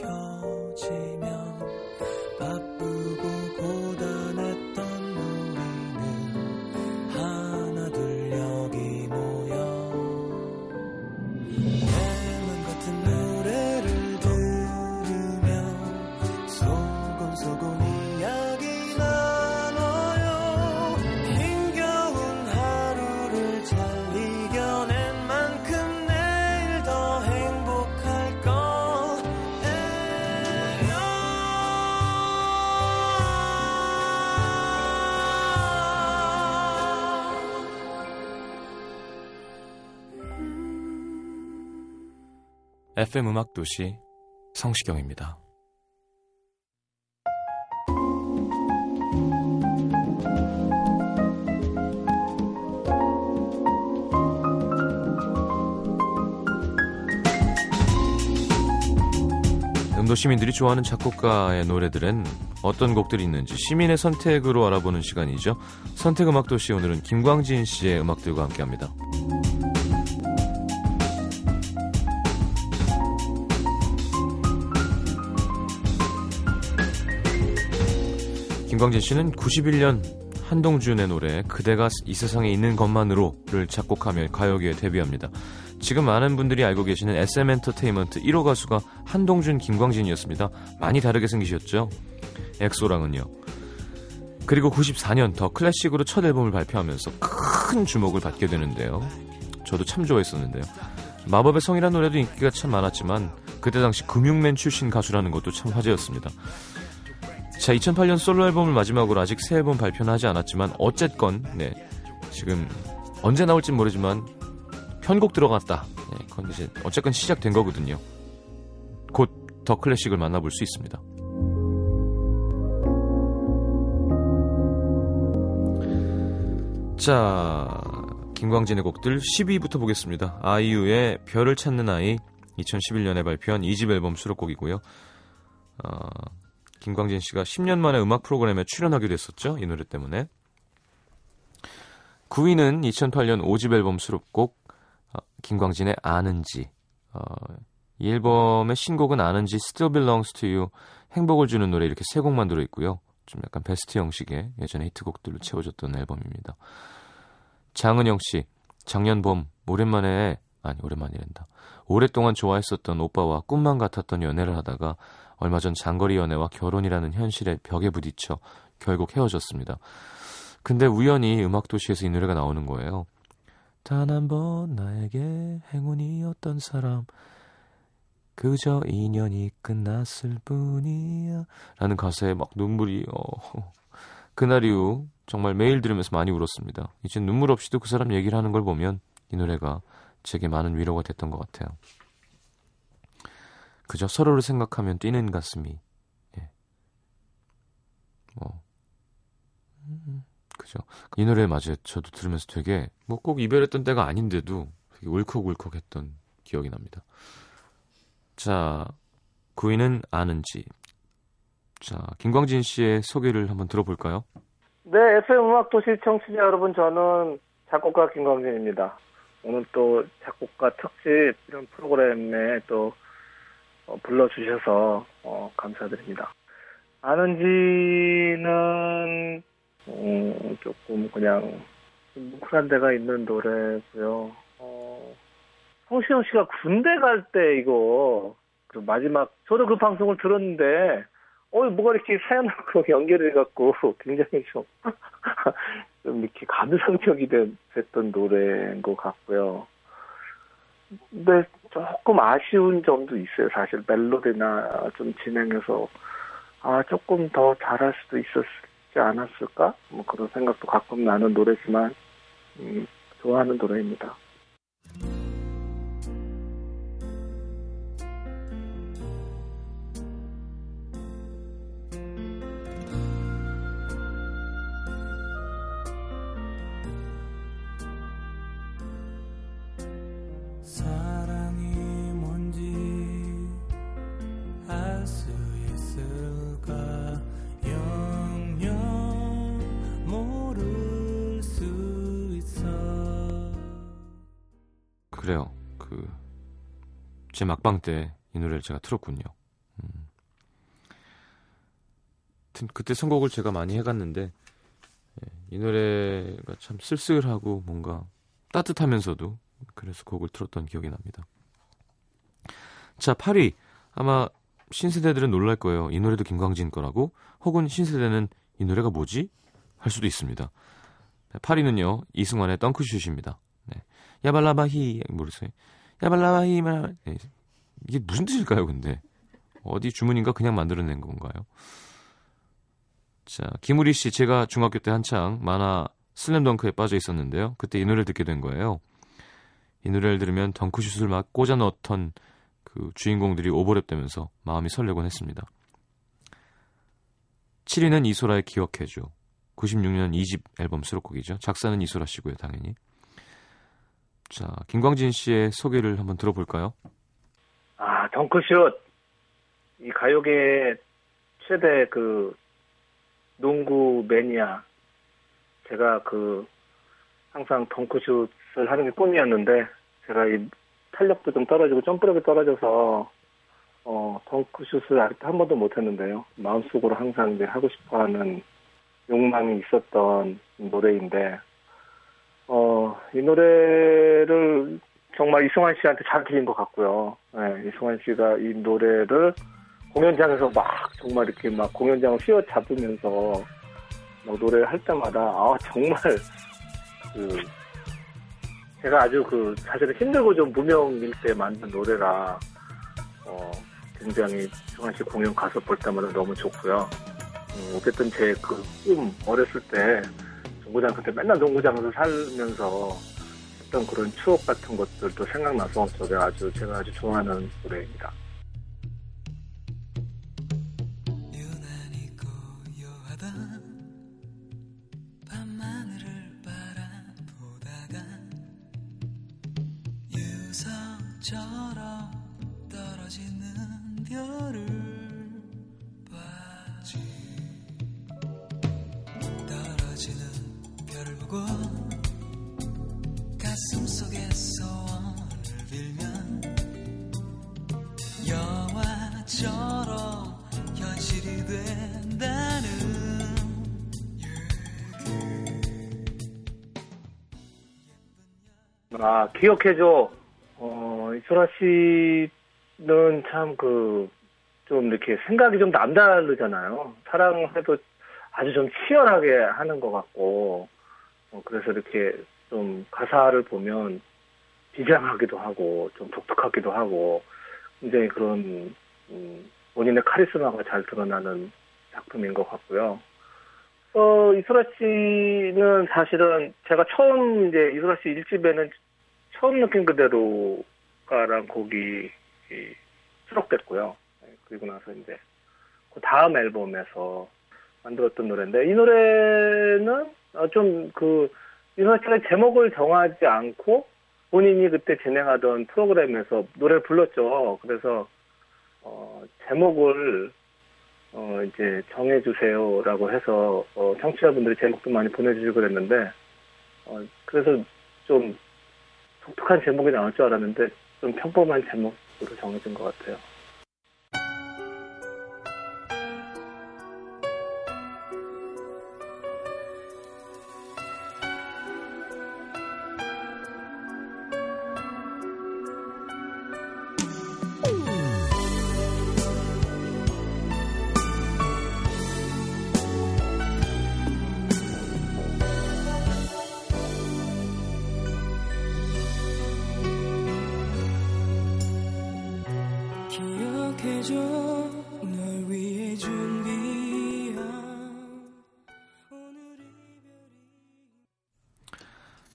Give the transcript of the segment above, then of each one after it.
켜지면 바쁘고 고단했던 우리는 하나 둘 여기 모여 대만 같은 노래를 들으며 소곤소곤 이야기 나눠요. 힘겨운 하루를 잘 이겨낸 만큼 내일 더 행복할 거예요. FM 음악 도시 성시경입니다. 인도 시민들이 좋아하는 작곡가의 노래들은 어떤 곡들이 있는지 시민의 선택으로 알아보는 시간이죠. 선택음악도시, 오늘은 김광진 씨의 음악들과 함께합니다. 김광진 씨는 91년 한동준의 노래 그대가 이 세상에 있는 것만으로를 작곡하며 가요계에 데뷔합니다. 지금 많은 분들이 알고 계시는 SM 엔터테인먼트 1호 가수가 한동준, 김광진이었습니다. 많이 다르게 생기셨죠? 엑소랑은요. 그리고 94년 더 클래식으로 첫 앨범을 발표하면서 큰 주목을 받게 되는데요. 저도 참 좋아했었는데요. 마법의 성이라는 노래도 인기가 참 많았지만 그때 당시 금융맨 출신 가수라는 것도 참 화제였습니다. 자, 2008년 솔로 앨범을 마지막으로 아직 새 앨범 발표는 하지 않았지만 어쨌건 네, 지금 언제 나올진 모르지만 편곡 들어갔다. 네, 그건 이제 어쨌건 시작된 거거든요. 곧 더 클래식을 만나볼 수 있습니다. 자, 김광진의 곡들 10위부터 보겠습니다. 아이유의 별을 찾는 아이, 2011년에 발표한 2집 앨범 수록곡이고요. 김광진 씨가 10년 만에 음악 프로그램에 출연하기도 했었죠. 이 노래 때문에. 9위는 2008년 5집 앨범 수록곡 김광진의 아는지. 이 앨범의 신곡은 아는지, Still Belongs to You, 행복을 주는 노래, 이렇게 세 곡만 들어있고요. 좀 약간 베스트 형식의 예전에 히트곡들로 채워졌던 앨범입니다. 장은영 씨, 작년 봄 오랜만이란다. 오랫동안 좋아했었던 오빠와 꿈만 같았던 연애를 하다가 얼마 전 장거리 연애와 결혼이라는 현실의 벽에 부딪혀 결국 헤어졌습니다. 근데 우연히 음악도시에서 이 노래가 나오는 거예요. 단 한 번 나에게 행운이었던 사람, 그저 인연이 끝났을 뿐이야 라는 가사에 막 눈물이 그날 이후 정말 매일 들으면서 많이 울었습니다. 이제 눈물 없이도 그 사람 얘기를 하는 걸 보면 이 노래가 제게 많은 위로가 됐던 것 같아요. 그저 서로를 생각하면 뛰는 가슴이, 예. 그죠. 이 노래 맞아요. 저도 들으면서 되게 뭐 꼭 이별했던 때가 아닌데도 되게 울컥울컥했던 기억이 납니다. 자, 9위는 아는지. 자, 김광진 씨의 소개를 한번 들어볼까요? 네, FM 음악도시 청취자 여러분, 저는 작곡가 김광진입니다. 오늘 또 작곡가 특집 이런 프로그램에 또 불러주셔서 감사드립니다. 아는지는 조금 그냥 뭉클한 데가 있는 노래고요. 성시경 씨가 군대 갈 때 이거 그 마지막, 저도 그 방송을 들었는데 뭐가 이렇게 사연하고 연결을 해갖고 굉장히 좀 이렇게 감상적이 됐던 노래인 것 같고요. 근데 조금 아쉬운 점도 있어요. 사실 멜로디나 좀 진행해서 조금 더 잘할 수도 있었지 않았을까? 뭐 그런 생각도 가끔 나는 노래지만 좋아하는 노래입니다. 모를 수 있어. 그래요. 제 막방 때 이 노래를 제가 틀었군요. 그때 선곡을 제가 많이 해갔는데 이 노래가 참 쓸쓸하고 뭔가 따뜻하면서도 그래서 곡을 틀었던 기억이 납니다. 자, 8위. 아마 신세대들은 놀랄 거예요. 이 노래도 김광진 거라고? 혹은 신세대는 이 노래가 뭐지? 할 수도 있습니다. 8위는요. 이승환의 덩크슛입니다. 네. 야발라바히 모르세요? 야발라바히 네. 이게 무슨 뜻일까요, 근데? 어디 주문인가 그냥 만들어낸 건가요? 자, 김우리 씨, 제가 중학교 때 한창 만화 슬램덩크에 빠져 있었는데요. 그때 이 노래를 듣게 된 거예요. 이 노래를 들으면 덩크슛을 막 꽂아 넣던 그 주인공들이 오버랩되면서 마음이 설레곤 했습니다. 7위는 이소라의 기억해줘. 96년 2집 앨범 수록곡이죠. 작사는 이소라 씨고요, 당연히. 자, 김광진 씨의 소개를 한번 들어볼까요? 아, 덩크슛. 이 가요계의 최대 농구 매니아. 제가 항상 덩크슛을 하는 게 꿈이었는데, 제가 이 탄력도 좀 떨어지고 점프력이 떨어져서, 덩크슛을 아직도 한 번도 못 했는데요. 마음속으로 항상 이제 하고 싶어 하는 욕망이 있었던 노래인데, 이 노래를 정말 이승환 씨한테 잘 들린 것 같고요. 네, 이승환 씨가 이 노래를 공연장에서 막 정말 이렇게 막 공연장을 휘어잡으면서 막 노래를 할 때마다 정말 제가 아주 사실은 힘들고 좀 무명일 때 만든 노래라 굉장히 승환 씨 공연 가서 볼 때마다 너무 좋고요. 어쨌든 제 꿈 어렸을 때 그때 맨날 농구장에서 살면서 했던 그런 추억 같은 것들도 생각나서 제가 아주 좋아하는 노래입니다. 유난히 고요하다 밤하늘을 바라보다가 유성처럼 떨어지는 별을 봤지. 떨어지는 별을 보고 가슴 속에 소원을 빌면 영화처럼 현실이 된다는. 기억해줘. 이소라 씨는 참 좀 이렇게 생각이 좀 남다르잖아요. 사랑해도 아주 좀 치열하게 하는 것 같고. 그래서 이렇게 좀 가사를 보면 비장하기도 하고 좀 독특하기도 하고 굉장히 그런 본인의 카리스마가 잘 드러나는 작품인 것 같고요. 이소라 씨는 사실은 제가 처음 이제 이소라 씨 1집에는 처음 느낀 그대로가란 곡이 수록됐고요. 그리고 나서 이제 그 다음 앨범에서 만들었던 노래인데 이 노래는 이소라 씨가 제목을 정하지 않고 본인이 그때 진행하던 프로그램에서 노래를 불렀죠. 그래서 제목을 이제 정해주세요라고 해서 청취자분들이 제목도 많이 보내주시고 그랬는데 그래서 좀 독특한 제목이 나올 줄 알았는데 좀 평범한 제목으로 정해진 것 같아요.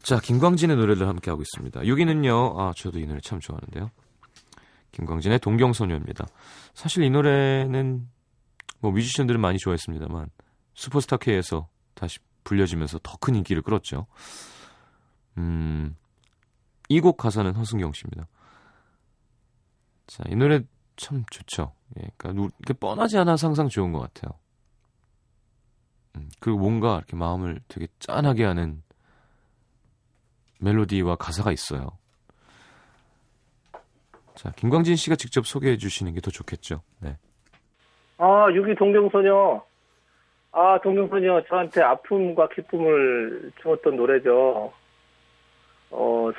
자, 김광진의 노래를 함께하고 있습니다. 6위는요. 저도 이 노래 참 좋아하는데요. 김광진의 동경소녀입니다. 사실 이 노래는 뭐 뮤지션들은 많이 좋아했습니다만 슈퍼스타K에서 다시 불려지면서 더 큰 인기를 끌었죠. 이 곡 가사는 허승경 씨입니다. 자, 이 노래 참 좋죠. 예, 그러니까 뻔하지 않아 상상 좋은 것 같아요. 그리고 뭔가 이렇게 마음을 되게 짠하게 하는 멜로디와 가사가 있어요. 자, 김광진 씨가 직접 소개해 주시는 게 더 좋겠죠. 네. 아, 여기 동경소녀. 아, 동경소녀. 저한테 아픔과 기쁨을 주었던 노래죠.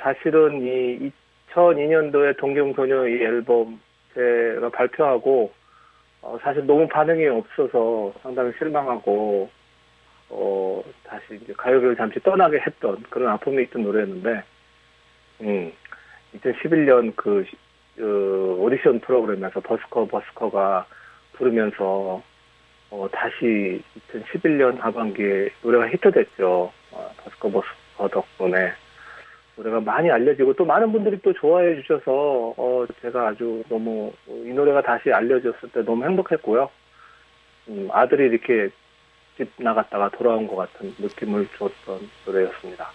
사실은 이 2002년도에 동경소녀 이 앨범 제가 발표하고, 사실 너무 반응이 없어서 상당히 실망하고, 다시 이제 가요계를 잠시 떠나게 했던 그런 아픔이 있던 노래였는데, 2011년 그 오디션 프로그램에서 버스커 버스커가 부르면서, 다시 2011년 하반기에 노래가 히트됐죠. 버스커 버스커 덕분에. 노래가 많이 알려지고 또 많은 분들이 또 좋아해 주셔서 제가 아주 너무 이 노래가 다시 알려졌을 때 너무 행복했고요. 아들이 이렇게 집 나갔다가 돌아온 것 같은 느낌을 줬던 노래였습니다.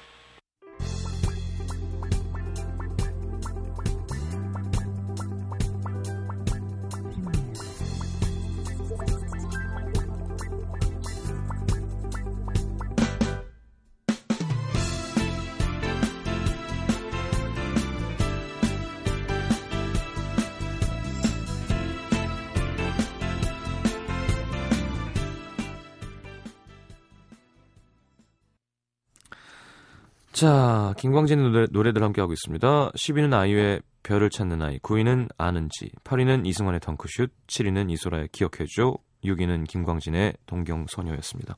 자, 김광진 노래들 함께하고 있습니다. 10위는 아이유의 별을 찾는 아이, 9위는 아는지, 8위는 이승환의 덩크슛, 7위는 이소라의 기억해줘, 6위는 김광진의 동경소녀였습니다.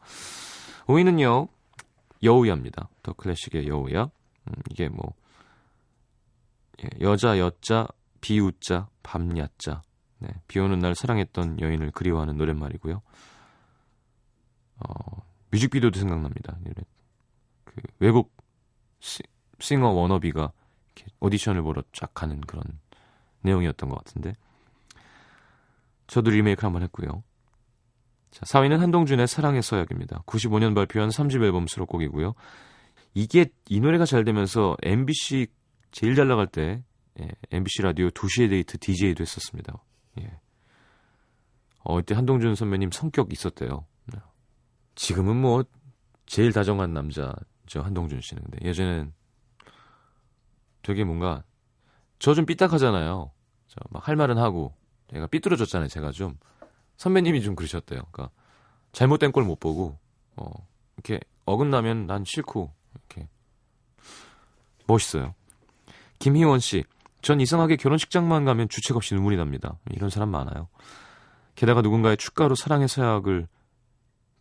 5위는요, 여우야입니다. 더 클래식의 여우야. 이게 뭐 여자, 여자, 비우자, 밤야자. 네, 비오는 날 사랑했던 여인을 그리워하는 노랫말이고요. 뮤직비디오도 생각납니다. 그 외국 싱어 워너비가 이렇게 오디션을 보러 쫙 가는 그런 내용이었던 것 같은데, 저도 리메이크 한번 했고요. 자, 4위는 한동준의 사랑의 서약입니다. 95년 발표한 3집 앨범 수록곡이고요. 이게 이 노래가 잘 되면서 MBC 제일 잘 나갈 때, 예, MBC 라디오 2시의 데이트 DJ도 했었습니다. 예. 이때 한동준 선배님 성격 있었대요. 지금은 뭐 제일 다정한 남자 한동준 씨는. 근데 예전엔 되게 뭔가 저 좀 삐딱하잖아요. 막 할 말은 하고 내가 삐뚤어졌잖아요. 제가 좀 선배님이 좀 그러셨대요. 그러니까 잘못된 걸 못 보고 이렇게 어긋나면 난 싫고 이렇게 멋있어요. 김희원 씨, 전 이상하게 결혼식장만 가면 주책 없이 눈물이 납니다. 이런 사람 많아요. 게다가 누군가의 축가로 사랑의 서약을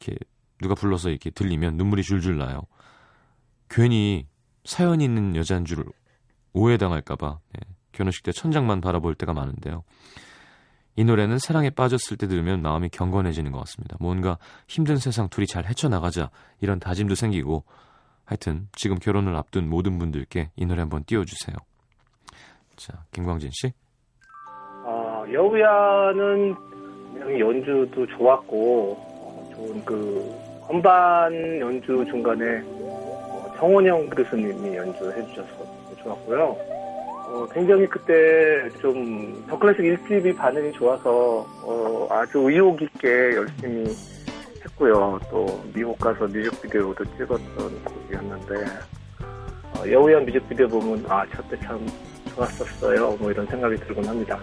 이렇게 누가 불러서 이렇게 들리면 눈물이 줄줄 나요. 괜히 사연 있는 여자인 줄 오해당할까봐 결혼식 때 천장만 바라볼 때가 많은데요. 이 노래는 사랑에 빠졌을 때 들으면 마음이 경건해지는 것 같습니다. 뭔가 힘든 세상 둘이 잘 헤쳐나가자 이런 다짐도 생기고, 하여튼 지금 결혼을 앞둔 모든 분들께 이 노래 한번 띄워주세요. 자, 김광진 씨. 여우야는 연주도 좋았고, 좋은 그 건반 연주 중간에 정원영 교수님이 연주해 주셔서 좋았고요. 굉장히 그때 좀 더 클래식 1집이 반응이 좋아서 아주 의욕 있게 열심히 했고요. 또 미국 가서 뮤직비디오도 찍었던 곡이었는데, 여우야 뮤직비디오 보면 아, 저때 참 좋았었어요. 뭐 이런 생각이 들곤 합니다.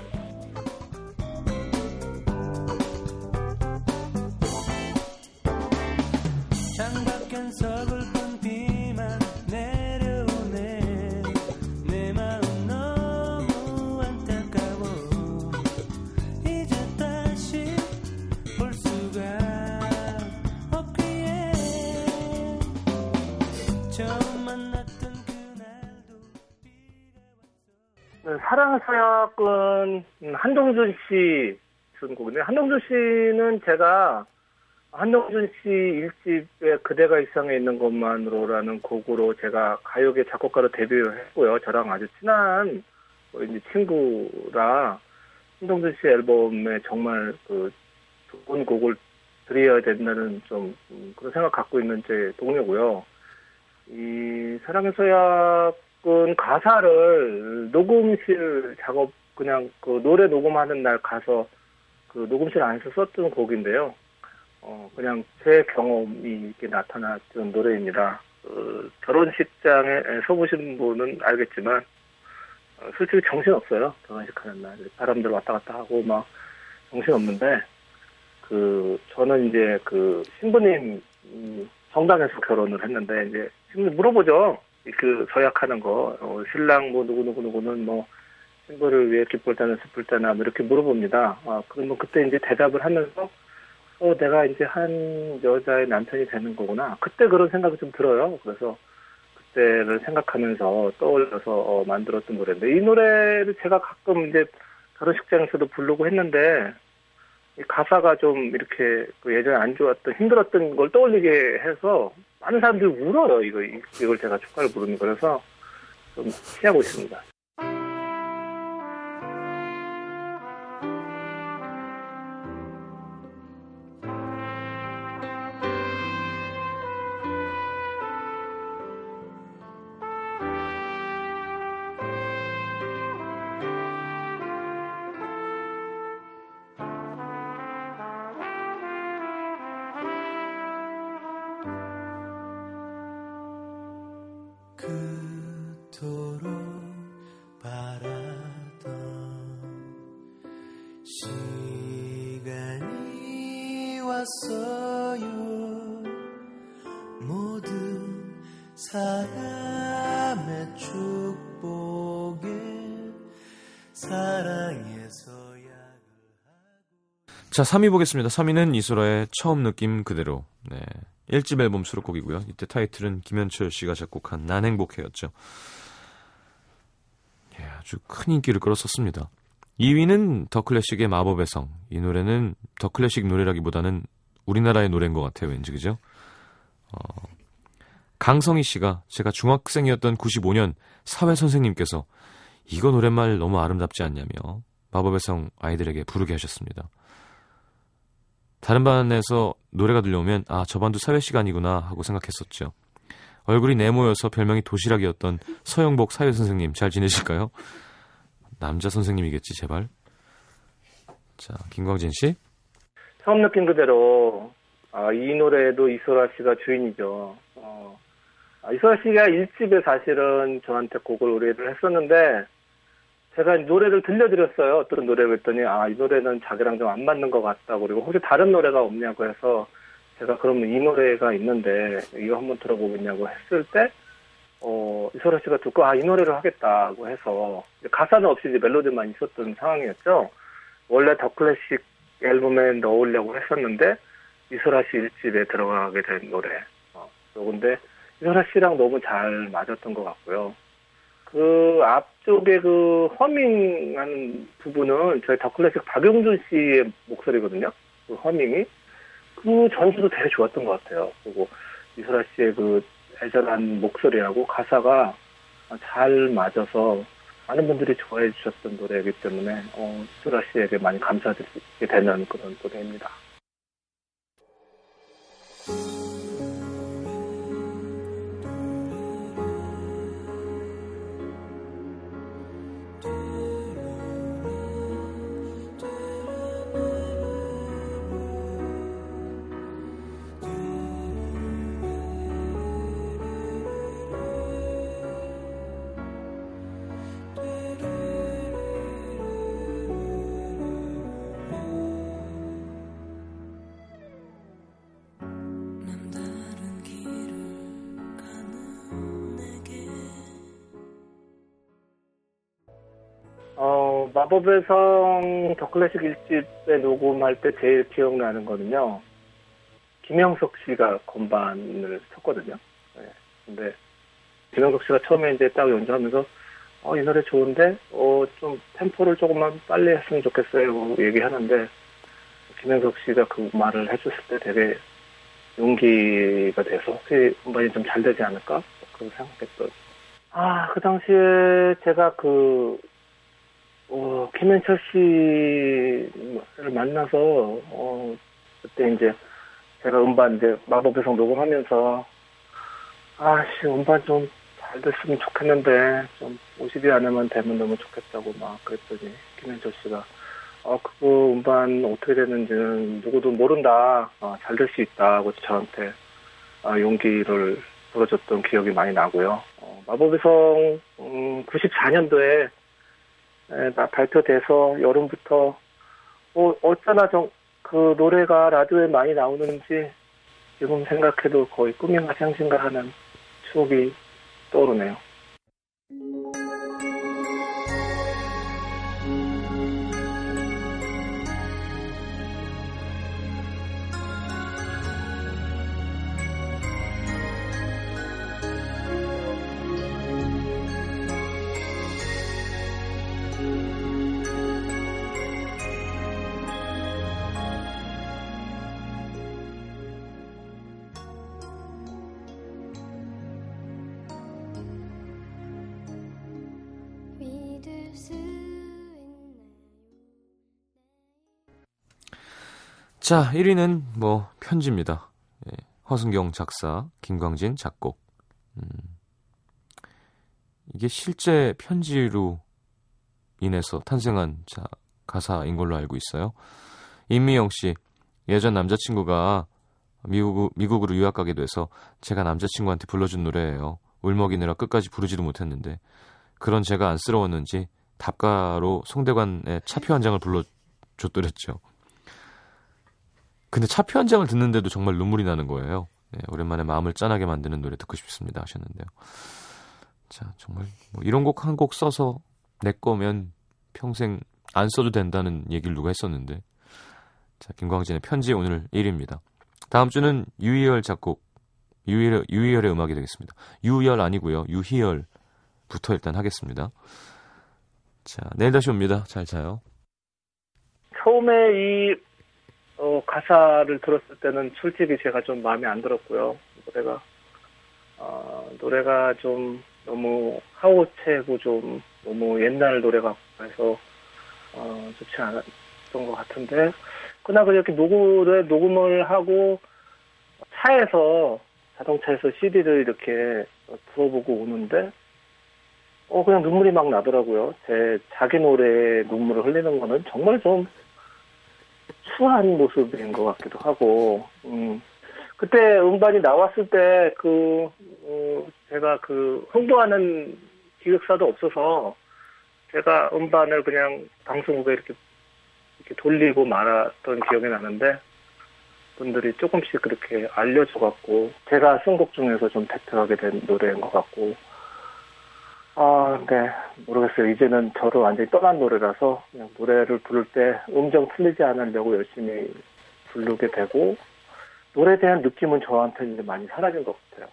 사랑의 서약은 한동준 씨 쓴 곡인데, 한동준 씨는 제가 한동준 씨 1집에 그대가 이상해 있는 것만으로라는 곡으로 제가 가요계 작곡가로 데뷔를 했고요. 저랑 아주 친한 친구라 한동준 씨 앨범에 정말 그 좋은 곡을 드려야 된다는 좀 그런 생각 갖고 있는 제 동료고요. 이 사랑의 서약 가사를 녹음실 작업, 그냥 그 노래 녹음하는 날 가서 그 녹음실 안에서 썼던 곡인데요. 그냥 제 경험이 이렇게 나타났던 노래입니다. 결혼식장에 서보신 분은 알겠지만 솔직히 정신없어요. 결혼식하는 날. 사람들 왔다 갔다 하고 막 정신없는데, 저는 이제 신부님 성당에서 결혼을 했는데, 이제 신부님 물어보죠. 서약하는 거. 신랑 누구누구는 신부를 위해 기쁠 때나 슬플 때나 이렇게 물어봅니다. 그러면 그때 이제 대답을 하면서, 내가 이제 한 여자의 남편이 되는 거구나. 그때 그런 생각이 좀 들어요. 그래서 그때를 생각하면서 떠올려서 만들었던 노래인데, 이 노래를 제가 가끔 이제 결혼식장에서도 부르고 했는데, 이 가사가 좀 이렇게 예전에 안 좋았던, 힘들었던 걸 떠올리게 해서 많은 사람들이 울어요. 이걸 제가 축가를 부르는 거라서 좀 피하고 있습니다. 자, 3위 보겠습니다. 3위는 이소라의 처음 느낌 그대로. 네, 1집 앨범 수록곡이고요. 이때 타이틀은 김현철 씨가 작곡한 난 행복해였죠. 예, 아주 큰 인기를 끌었었습니다. 2위는 더 클래식의 마법의 성. 이 노래는 더 클래식 노래라기보다는 우리나라의 노래인 것 같아요. 왠지 그죠? 강성희 씨가 제가 중학생이었던 95년 사회 선생님께서 이거 노랫말 너무 아름답지 않냐며 마법의 성 아이들에게 부르게 하셨습니다. 다른 반에서 노래가 들려오면 아, 저 반도 사회 시간이구나 하고 생각했었죠. 얼굴이 네모여서 별명이 도시락이었던 서영복 사회 선생님 잘 지내실까요? 남자 선생님이겠지 제발. 자, 김광진 씨. 처음 느낀 그대로. 이 노래에도 이소라 씨가 주인이죠. 이소라 씨가 1집에 사실은 저한테 곡을 의뢰를 했었는데, 제가 노래를 들려드렸어요. 어떤 노래를 했더니, 이 노래는 자기랑 좀 안 맞는 것 같다고, 그리고 혹시 다른 노래가 없냐고 해서, 제가 그러면 이 노래가 있는데, 이거 한번 들어보겠냐고 했을 때, 이소라 씨가 듣고, 이 노래를 하겠다고 해서, 가사는 없이 이제 멜로디만 있었던 상황이었죠. 원래 더 클래식 앨범에 넣으려고 했었는데, 이소라 씨 1집에 들어가게 된 노래. 근데, 이소라 씨랑 너무 잘 맞았던 것 같고요. 앞쪽에 허밍하는 부분은 저희 더 클래식 박용준 씨의 목소리거든요. 허밍이. 전수도 되게 좋았던 것 같아요. 그리고 이소라 씨의 애절한 목소리하고 가사가 잘 맞아서 많은 분들이 좋아해 주셨던 노래이기 때문에, 이소라 씨에게 많이 감사드리게 되는 그런 노래입니다. 마법의 성 더 클래식 1집에 녹음할 때 제일 기억나는 거는요, 김영석 씨가 건반을 쳤거든요. 네. 근데 김영석 씨가 처음에 이제 딱 연주하면서 이 노래 좋은데 좀 템포를 조금만 빨리 했으면 좋겠어요 얘기하는데, 김영석 씨가 그 말을 해줬을 때 되게 용기가 돼서 혹시 건반이 좀 잘 되지 않을까 그렇게 생각했던. 그 당시에 제가 김현철 씨를 만나서, 그때 이제, 제가 음반 이제 마법의 성 녹음하면서, 음반 좀 잘 됐으면 좋겠는데, 좀 50위 안에만 되면 너무 좋겠다고 막 그랬더니, 김현철 씨가, 그거 음반 어떻게 되는지는 누구도 모른다, 잘 될 수 있다고 저한테, 용기를 불어줬던 기억이 많이 나고요. 마법의 성, 94년도에 발표돼서 여름부터 어쩌나 그 노래가 라디오에 많이 나오는지 지금 생각해도 거의 꿈인가 생신가 하는 추억이 떠오르네요. 자, 1위는 편지입니다. 예, 허순경 작사, 김광진 작곡. 이게 실제 편지로 인해서 탄생한 가사인 걸로 알고 있어요. 임미영 씨, 예전 남자친구가 미국으로 유학 가게 돼서 제가 남자친구한테 불러준 노래예요. 울먹이느라 끝까지 부르지도 못했는데 그런 제가 안쓰러웠는지 답가로 송대관의 차표 한 장을 불러줬더랬죠. 근데 차표 한 장을 듣는데도 정말 눈물이 나는 거예요. 네, 오랜만에 마음을 짠하게 만드는 노래 듣고 싶습니다 하셨는데요. 자, 정말 이런 곡 한 곡 써서 내 거면 평생 안 써도 된다는 얘기를 누가 했었는데, 자, 김광진의 편지 오늘 1위입니다. 다음 주는 유희열 작곡, 유희열의 음악이 되겠습니다. 유열 아니고요, 유희열부터 일단 하겠습니다. 자, 내일 다시 옵니다. 잘 자요. 처음에 이 가사를 들었을 때는 솔직히 제가 좀 마음에 안 들었고요. 노래가 좀 너무 하오채고 좀 너무 옛날 노래 같고 해서 좋지 않았던 것 같은데, 그러나 이렇게 녹음을 하고 자동차에서 CD를 이렇게 들어보고 오는데 그냥 눈물이 막 나더라고요. 제 자기 노래에 눈물을 흘리는 거는 정말 좀 추한 모습인 것 같기도 하고, 그때 음반이 나왔을 때 제가 홍보하는 기획사도 없어서 제가 음반을 그냥 방송국에 이렇게 돌리고 말았던 기억이 나는데, 분들이 조금씩 그렇게 알려줘갖고 제가 쓴 곡 중에서 좀 대표하게 된 노래인 것 같고, 네, 모르겠어요. 이제는 저를 완전히 떠난 노래라서 그냥 노래를 부를 때 음정 틀리지 않으려고 열심히 부르게 되고, 노래에 대한 느낌은 저한테는 많이 사라진 것 같아요.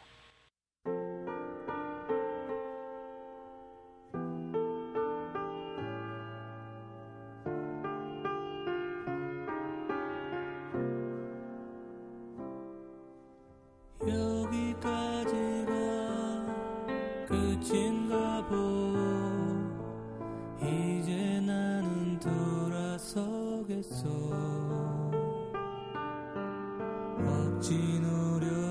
지노려